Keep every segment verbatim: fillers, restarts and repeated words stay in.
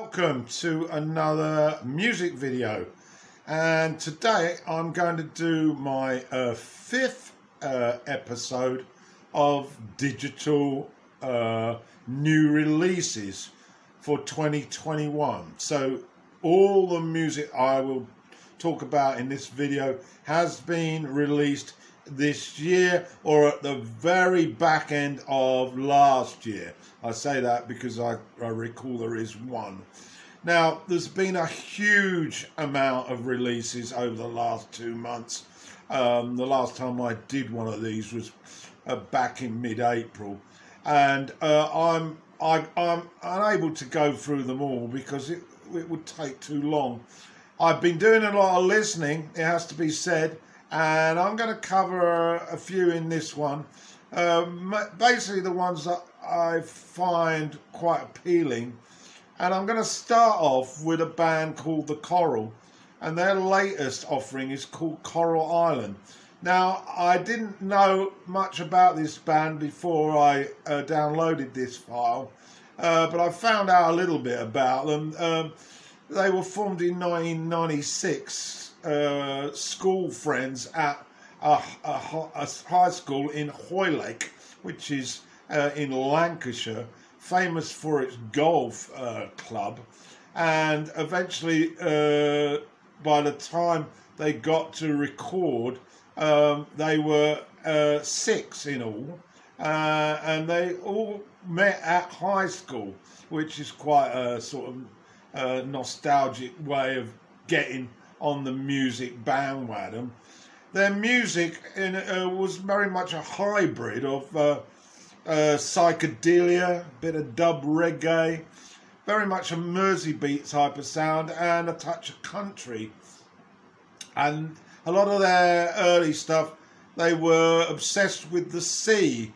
Welcome to another music video, and today I'm going to do my uh, fifth uh, episode of digital uh, new releases for twenty twenty-one. So all the music I will talk about in this video has been released this year or at the very back end of last year. I say that because I, I recall there is one. Now, there's been a huge amount of releases over the last two months. Um, the last time I did one of these was uh, back in mid-April, and uh, I'm I, I'm unable to go through them all because it, it would take too long. I've been doing a lot of listening, it has to be said, and I'm going to cover a few in this one. Um, basically the ones that I find quite appealing. And I'm going to start off with a band called The Coral, and their latest offering is called Coral Island. Now, I didn't know much about this band before I uh, downloaded this file, uh, but I found out a little bit about them. Um, they were formed in nineteen ninety-six. Uh, school friends at a, a, a high school in Hoylake, which is uh, in Lancashire, famous for its golf uh, club. And eventually, uh, by the time they got to record, um, they were uh, six in all, uh, and they all met at high school, which is quite a sort of uh, nostalgic way of getting on the music bandwagon. Their music in, uh, was very much a hybrid of uh, uh, psychedelia, a bit of dub reggae, very much a Merseybeat type of sound, and a touch of country. And a lot of their early stuff, they were obsessed with the sea,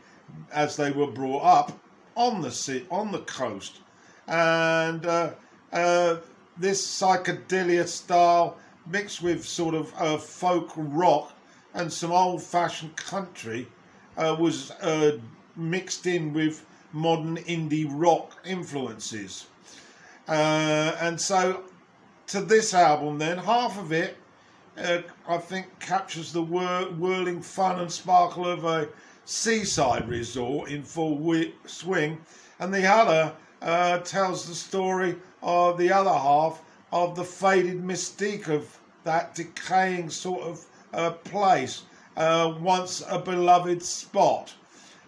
as they were brought up on the sea, on the coast, and uh, uh, this psychedelia style, mixed with sort of uh, folk rock and some old-fashioned country, uh, was uh, mixed in with modern indie rock influences. Uh, and so to this album then, half of it uh, I think captures the whir- whirling fun and sparkle of a seaside resort in full wh- swing, and the other uh, tells the story of the other half of the faded mystique of that decaying sort of uh, place, uh, once a beloved spot.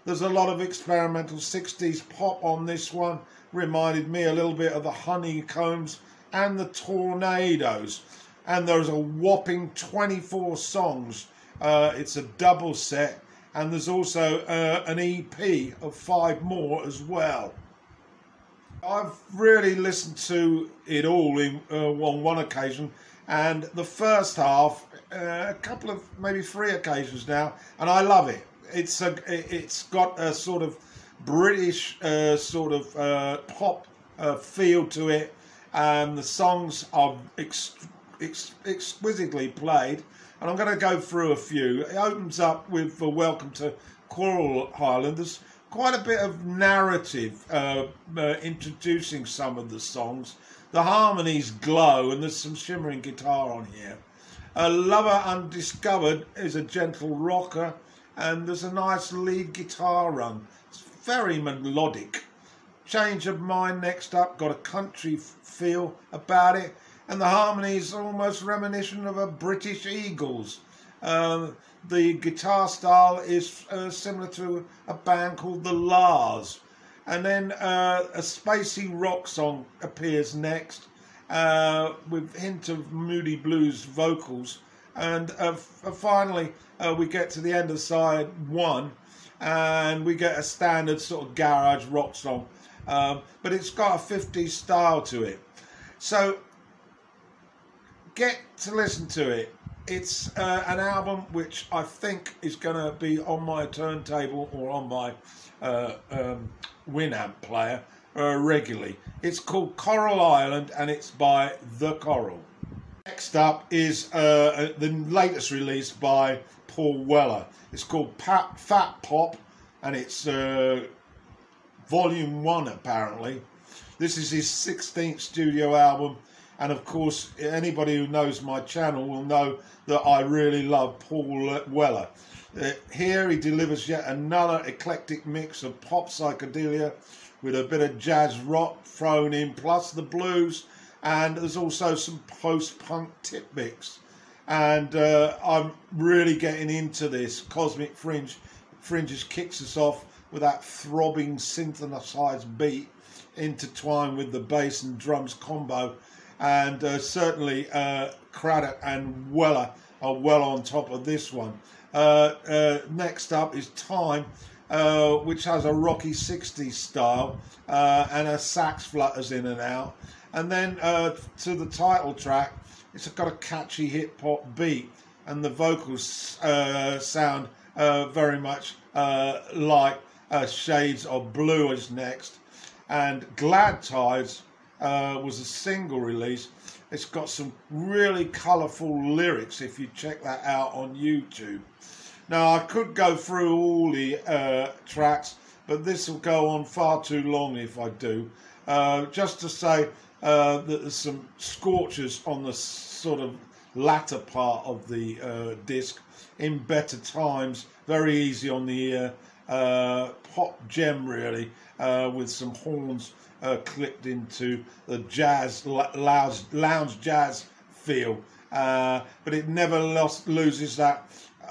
There's a lot of experimental sixties pop on this one, reminded me a little bit of the Honeycombs and the Tornadoes. And there's a whopping twenty-four songs. Uh, it's a double set, and there's also uh, an E P of five more as well. I've really listened to it all in, uh, on one occasion, and the first half, uh, a couple of maybe three occasions now, and I love it. It's a, it's got a sort of British uh, sort of uh, pop uh, feel to it, and the songs are ex- ex- exquisitely played. And I'm going to go through a few. It opens up with a Welcome to Coral Island. There's quite a bit of narrative uh, uh, introducing some of the songs. The harmonies glow, and there's some shimmering guitar on here. Uh, Lover Undiscovered is a gentle rocker, and there's a nice lead guitar run. It's very melodic. Change of Mind next up, got a country feel about it, and the harmonies are almost reminiscent of a British Eagles. Uh, the guitar style is uh, similar to a band called The Lars. And then uh, a spacey rock song appears next, uh, with hint of moody blues vocals. And uh, f- finally, uh, we get to the end of side one, and we get a standard sort of garage rock song. Um, but it's got a fifties style to it. So get to listen to it. It's uh, an album which I think is going to be on my turntable or on my uh, um, Winamp player uh, regularly. It's called Coral Island, and it's by The Coral. Next up is uh, the latest release by Paul Weller. It's called Pat, Fat Pop, and it's uh, Volume one apparently. This is his sixteenth studio album. And of course, anybody who knows my channel will know that I really love Paul Weller. Uh, here he delivers yet another eclectic mix of pop psychedelia with a bit of jazz rock thrown in, plus the blues, and there's also some post-punk tip mix. And uh, I'm really getting into this. Cosmic Fringe. Fringe just kicks us off with that throbbing synthesized beat intertwined with the bass and drums combo. And uh, certainly uh, Craddock and Weller are well on top of this one. Uh, uh, next up is Time, uh, which has a rocky sixties style uh, and a sax flutters in and out. And then uh, to the title track, it's got a catchy hip-hop beat, and the vocals uh, sound uh, very much uh, like uh, Shades of Blue is next. And Glad Tides Uh, was a single release. It's got some really colourful lyrics if you check that out on YouTube. Now, I could go through all the uh, tracks, but this will go on far too long if I do. Uh, just to say uh, that there's some scorchers on the sort of latter part of the uh, disc. In Better Times, very easy on the ear, uh, pop gem really, uh, with some horns Uh, clipped into the jazz lounge, lounge jazz feel, uh, but it never lost, loses that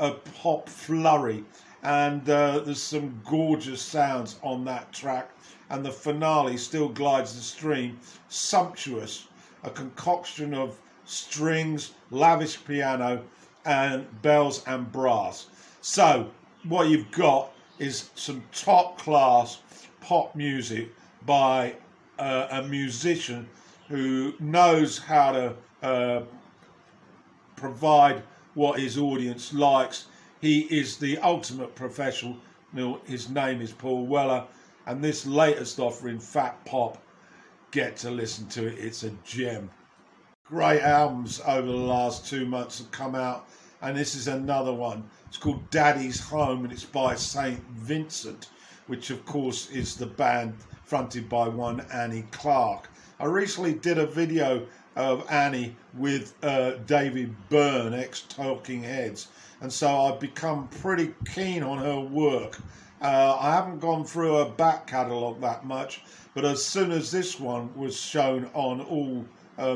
uh, pop flurry, and uh, there's some gorgeous sounds on that track, and the finale still glides the stream, sumptuous, a concoction of strings, lavish piano, and bells and brass. So what you've got is some top class pop music by uh, a musician who knows how to uh, provide what his audience likes. He is the ultimate professional. His name is Paul Weller, and this latest offering, Fat Pop, get to listen to it. It's a gem. Great albums over the last two months have come out, and this is another one. It's called Daddy's Home, and it's by Saint Vincent, which of course is the band fronted by one Annie Clark. I recently did a video of Annie with uh, David Byrne, ex-Talking Heads, and so I've become pretty keen on her work. Uh, I haven't gone through her back catalogue that much, but as soon as this one was shown on all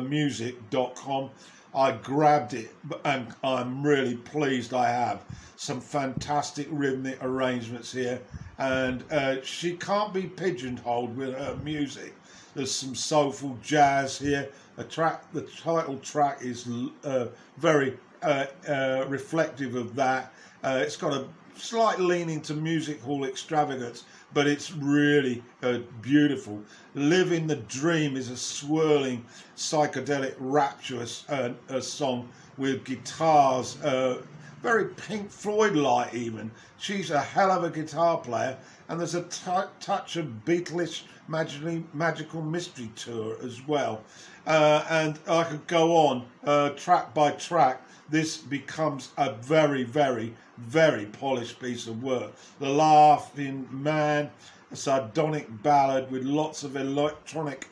music dot com, I grabbed it, and I'm really pleased I have. Some fantastic rhythmic arrangements here, and uh, she can't be pigeonholed with her music. There's some soulful jazz here. A track, the title track is uh, very uh, uh, reflective of that. Uh, it's got a slight leaning to music hall extravagance, but it's really uh, beautiful. Living the Dream is a swirling, psychedelic, rapturous uh, uh, song with guitars, uh, very Pink Floyd-like even. She's a hell of a guitar player, and there's a t- touch of Beatlish magi- magical mystery to her as well. Uh, and I could go on, uh, track by track. This becomes a very, very, very polished piece of work. The Laughing Man, a sardonic ballad with lots of electronic,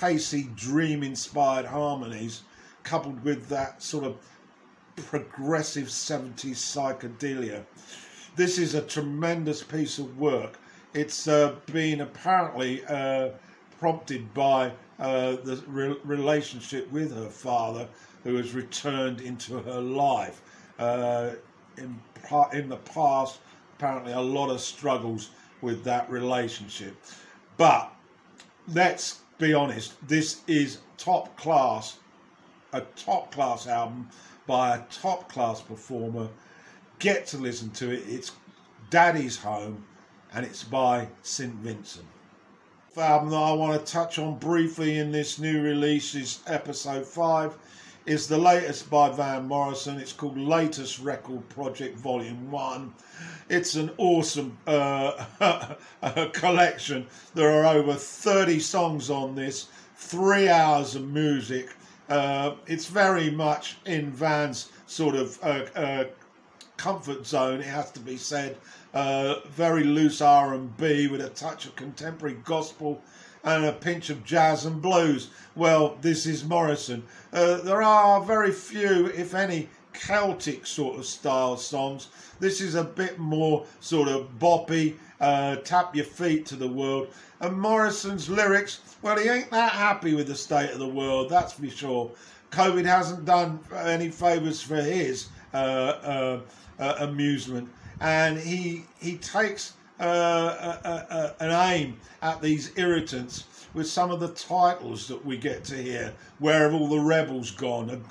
pacey, dream-inspired harmonies, coupled with that sort of progressive seventies psychedelia. This is a tremendous piece of work. It's uh, been apparently uh, prompted by uh, the re- relationship with her father, who has returned into her life. Uh, in, in the past, apparently a lot of struggles with that relationship. But let's be honest, this is top class, a top class album by a top class performer. Get to listen to it. It's Daddy's Home, and it's by Saint Vincent. The album that I want to touch on briefly in this new release is episode five. Is the latest by Van Morrison. It's called Latest Record Project Volume one. It's an awesome uh, collection. There are over thirty songs on this, three hours of music. Uh, it's very much in Van's sort of uh, uh, comfort zone, it has to be said. Uh, very loose R and B with a touch of contemporary gospel and a pinch of jazz and blues. Well, this is Morrison. Uh, there are very few, if any, Celtic sort of style songs. This is a bit more sort of boppy, uh, tap your feet to the world. And Morrison's lyrics, well, he ain't that happy with the state of the world, that's for sure. COVID hasn't done any favours for his uh, uh, uh, amusement. And he he takes uh, uh, uh, an aim at these irritants with some of the titles that we get to hear. Where Have All the Rebels Gone?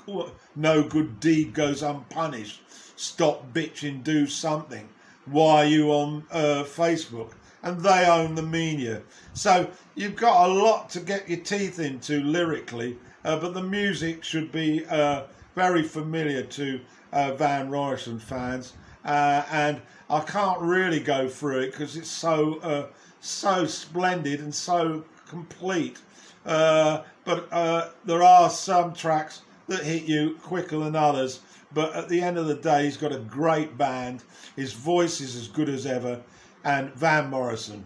No Good Deed Goes Unpunished. Stop Bitching, Do Something. Why Are You on uh, Facebook? And They Own the Media. So you've got a lot to get your teeth into lyrically, uh, but the music should be uh, very familiar to uh, Van Morrison fans. Uh, and I can't really go through it because it's so uh, so splendid and so complete, uh, but uh, there are some tracks that hit you quicker than others. But at the end of the day, he's got a great band, his voice is as good as ever, and Van Morrison,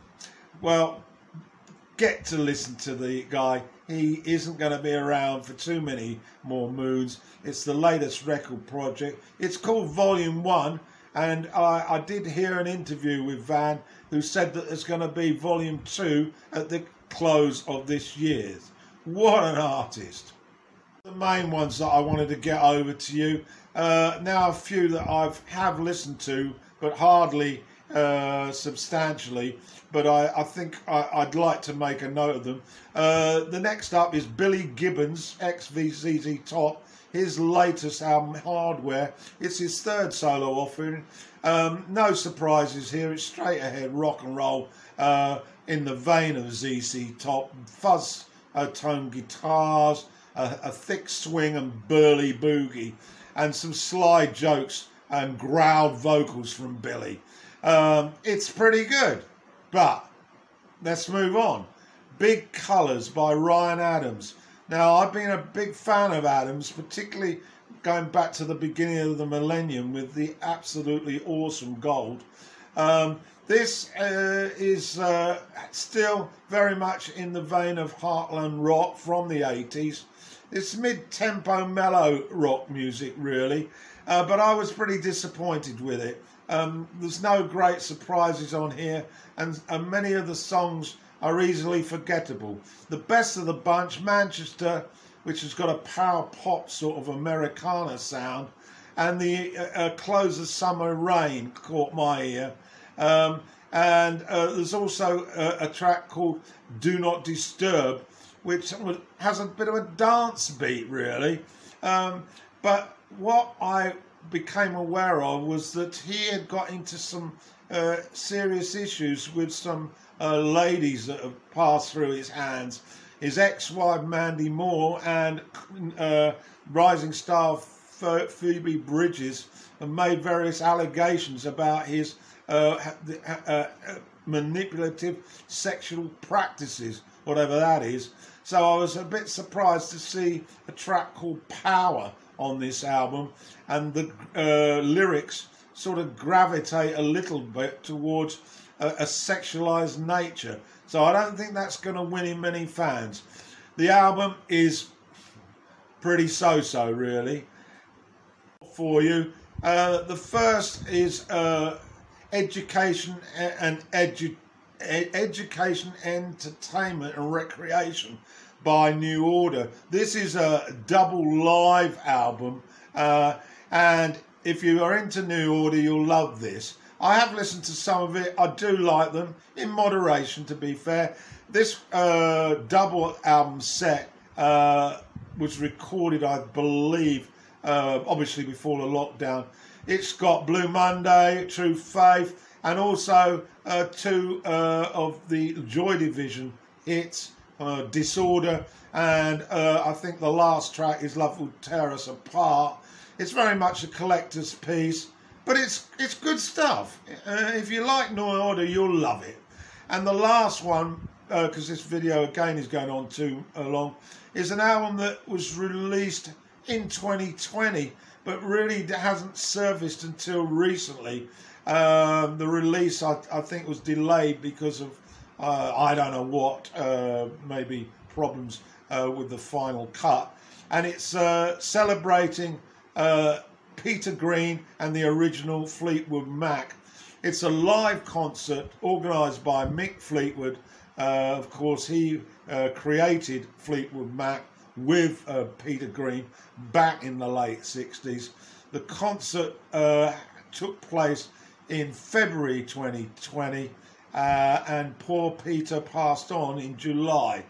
well, get to listen to the guy. He isn't going to be around for too many more moons. It's the latest record project. It's called Volume One, and I, I did hear an interview with Van who said that there's going to be Volume Two at the close of this year. What an artist. The main ones that I wanted to get over to you, uh, now a few that I have listened to but hardly uh, substantially, but I, I think I, I'd like to make a note of them. Uh, the next up is Billy Gibbons, ex-Z Z Top, his latest album Hardware. It's his third solo offering. Um, no surprises here, it's straight ahead rock and roll, uh, in the vein of Z Z Top, fuzz uh, tone guitars, a, a thick swing and burly boogie, and some sly jokes and growled vocals from Billy. Um, it's pretty good, but let's move on. Big Colors by Ryan Adams. Now, I've been a big fan of Adams, particularly going back to the beginning of the millennium with the absolutely awesome Gold. Um, This uh, is uh, still very much in the vein of heartland rock from the eighties. It's mid-tempo mellow rock music, really, uh, but I was pretty disappointed with it. Um, there's no great surprises on here, and, and many of the songs are easily forgettable. The best of the bunch, Manchester, which has got a power pop sort of Americana sound, and the uh, uh, Close of Summer Rain caught my ear. Um, and uh, there's also a, a track called Do Not Disturb, which has a bit of a dance beat, really. Um, but what I became aware of was that he had got into some uh, serious issues with some uh, ladies that have passed through his hands. His ex-wife, Mandy Moore, and uh, rising star Phoebe Bridges have made various allegations about his Uh, uh, uh, manipulative sexual practices, whatever that is. So I was a bit surprised to see a track called Power on this album, and the uh, lyrics sort of gravitate a little bit towards a, a sexualized nature. So I don't think that's going to win him many fans. The album is pretty so-so, really, for you. Uh, the first is Uh, Education and edu- Education, Entertainment and Recreation by New Order. This is a double live album, uh, and if you are into New Order, you'll love this. I have listened to some of it. I do like them, in moderation, to be fair. This uh, double album set uh, was recorded, I believe, uh, obviously before the lockdown. It's got Blue Monday, True Faith, and also uh, two uh, of the Joy Division hits, uh, Disorder, and uh, I think the last track is Love Will Tear Us Apart. It's very much a collector's piece, but it's it's good stuff. Uh, if you like New Order, you'll love it. And the last one, because uh, this video again is going on too long, is an album that was released in twenty twenty, but really hasn't surfaced until recently. Um, the release, I, I think, was delayed because of uh, I don't know what, uh, maybe problems uh, with the final cut. And it's uh, celebrating uh, Peter Green and the original Fleetwood Mac. It's a live concert organised by Mick Fleetwood. Uh, of course, he uh, created Fleetwood Mac with uh, Peter Green back in the late sixties. The concert uh, took place in February twenty twenty, uh, and poor Peter passed on in July.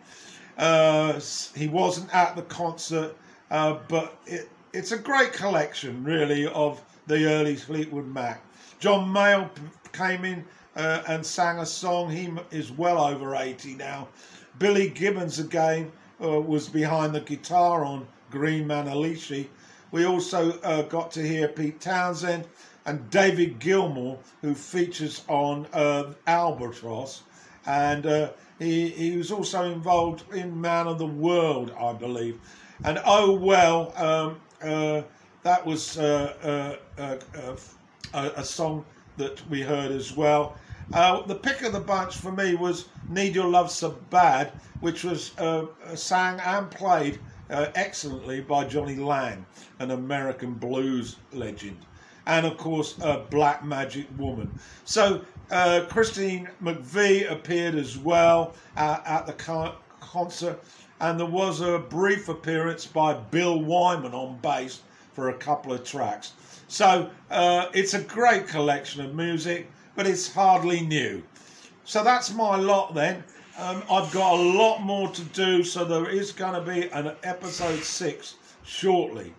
Uh, he wasn't at the concert, uh, but it, it's a great collection, really, of the early Fleetwood Mac. John Mayall came in uh, and sang a song. He is well over eighty now. Billy Gibbons, again, uh, was behind the guitar on Green Manalishi. We also uh, got to hear Pete Townsend and David Gilmour, who features on uh, Albatross. And uh, he, he was also involved in Man of the World, I believe. And Oh Well, um, uh, that was uh, uh, uh, uh, a, a song that we heard as well. Uh, the pick of the bunch for me was Need Your Love So Bad, which was uh, sang and played uh, excellently by Johnny Lang, an American blues legend. And, of course, uh, Black Magic Woman. So, uh, Christine McVie appeared as well uh, at the con- concert, and there was a brief appearance by Bill Wyman on bass for a couple of tracks. So, uh, it's a great collection of music, but it's hardly new. So, that's my lot then. Um, I've got a lot more to do, so there is going to be an episode six shortly.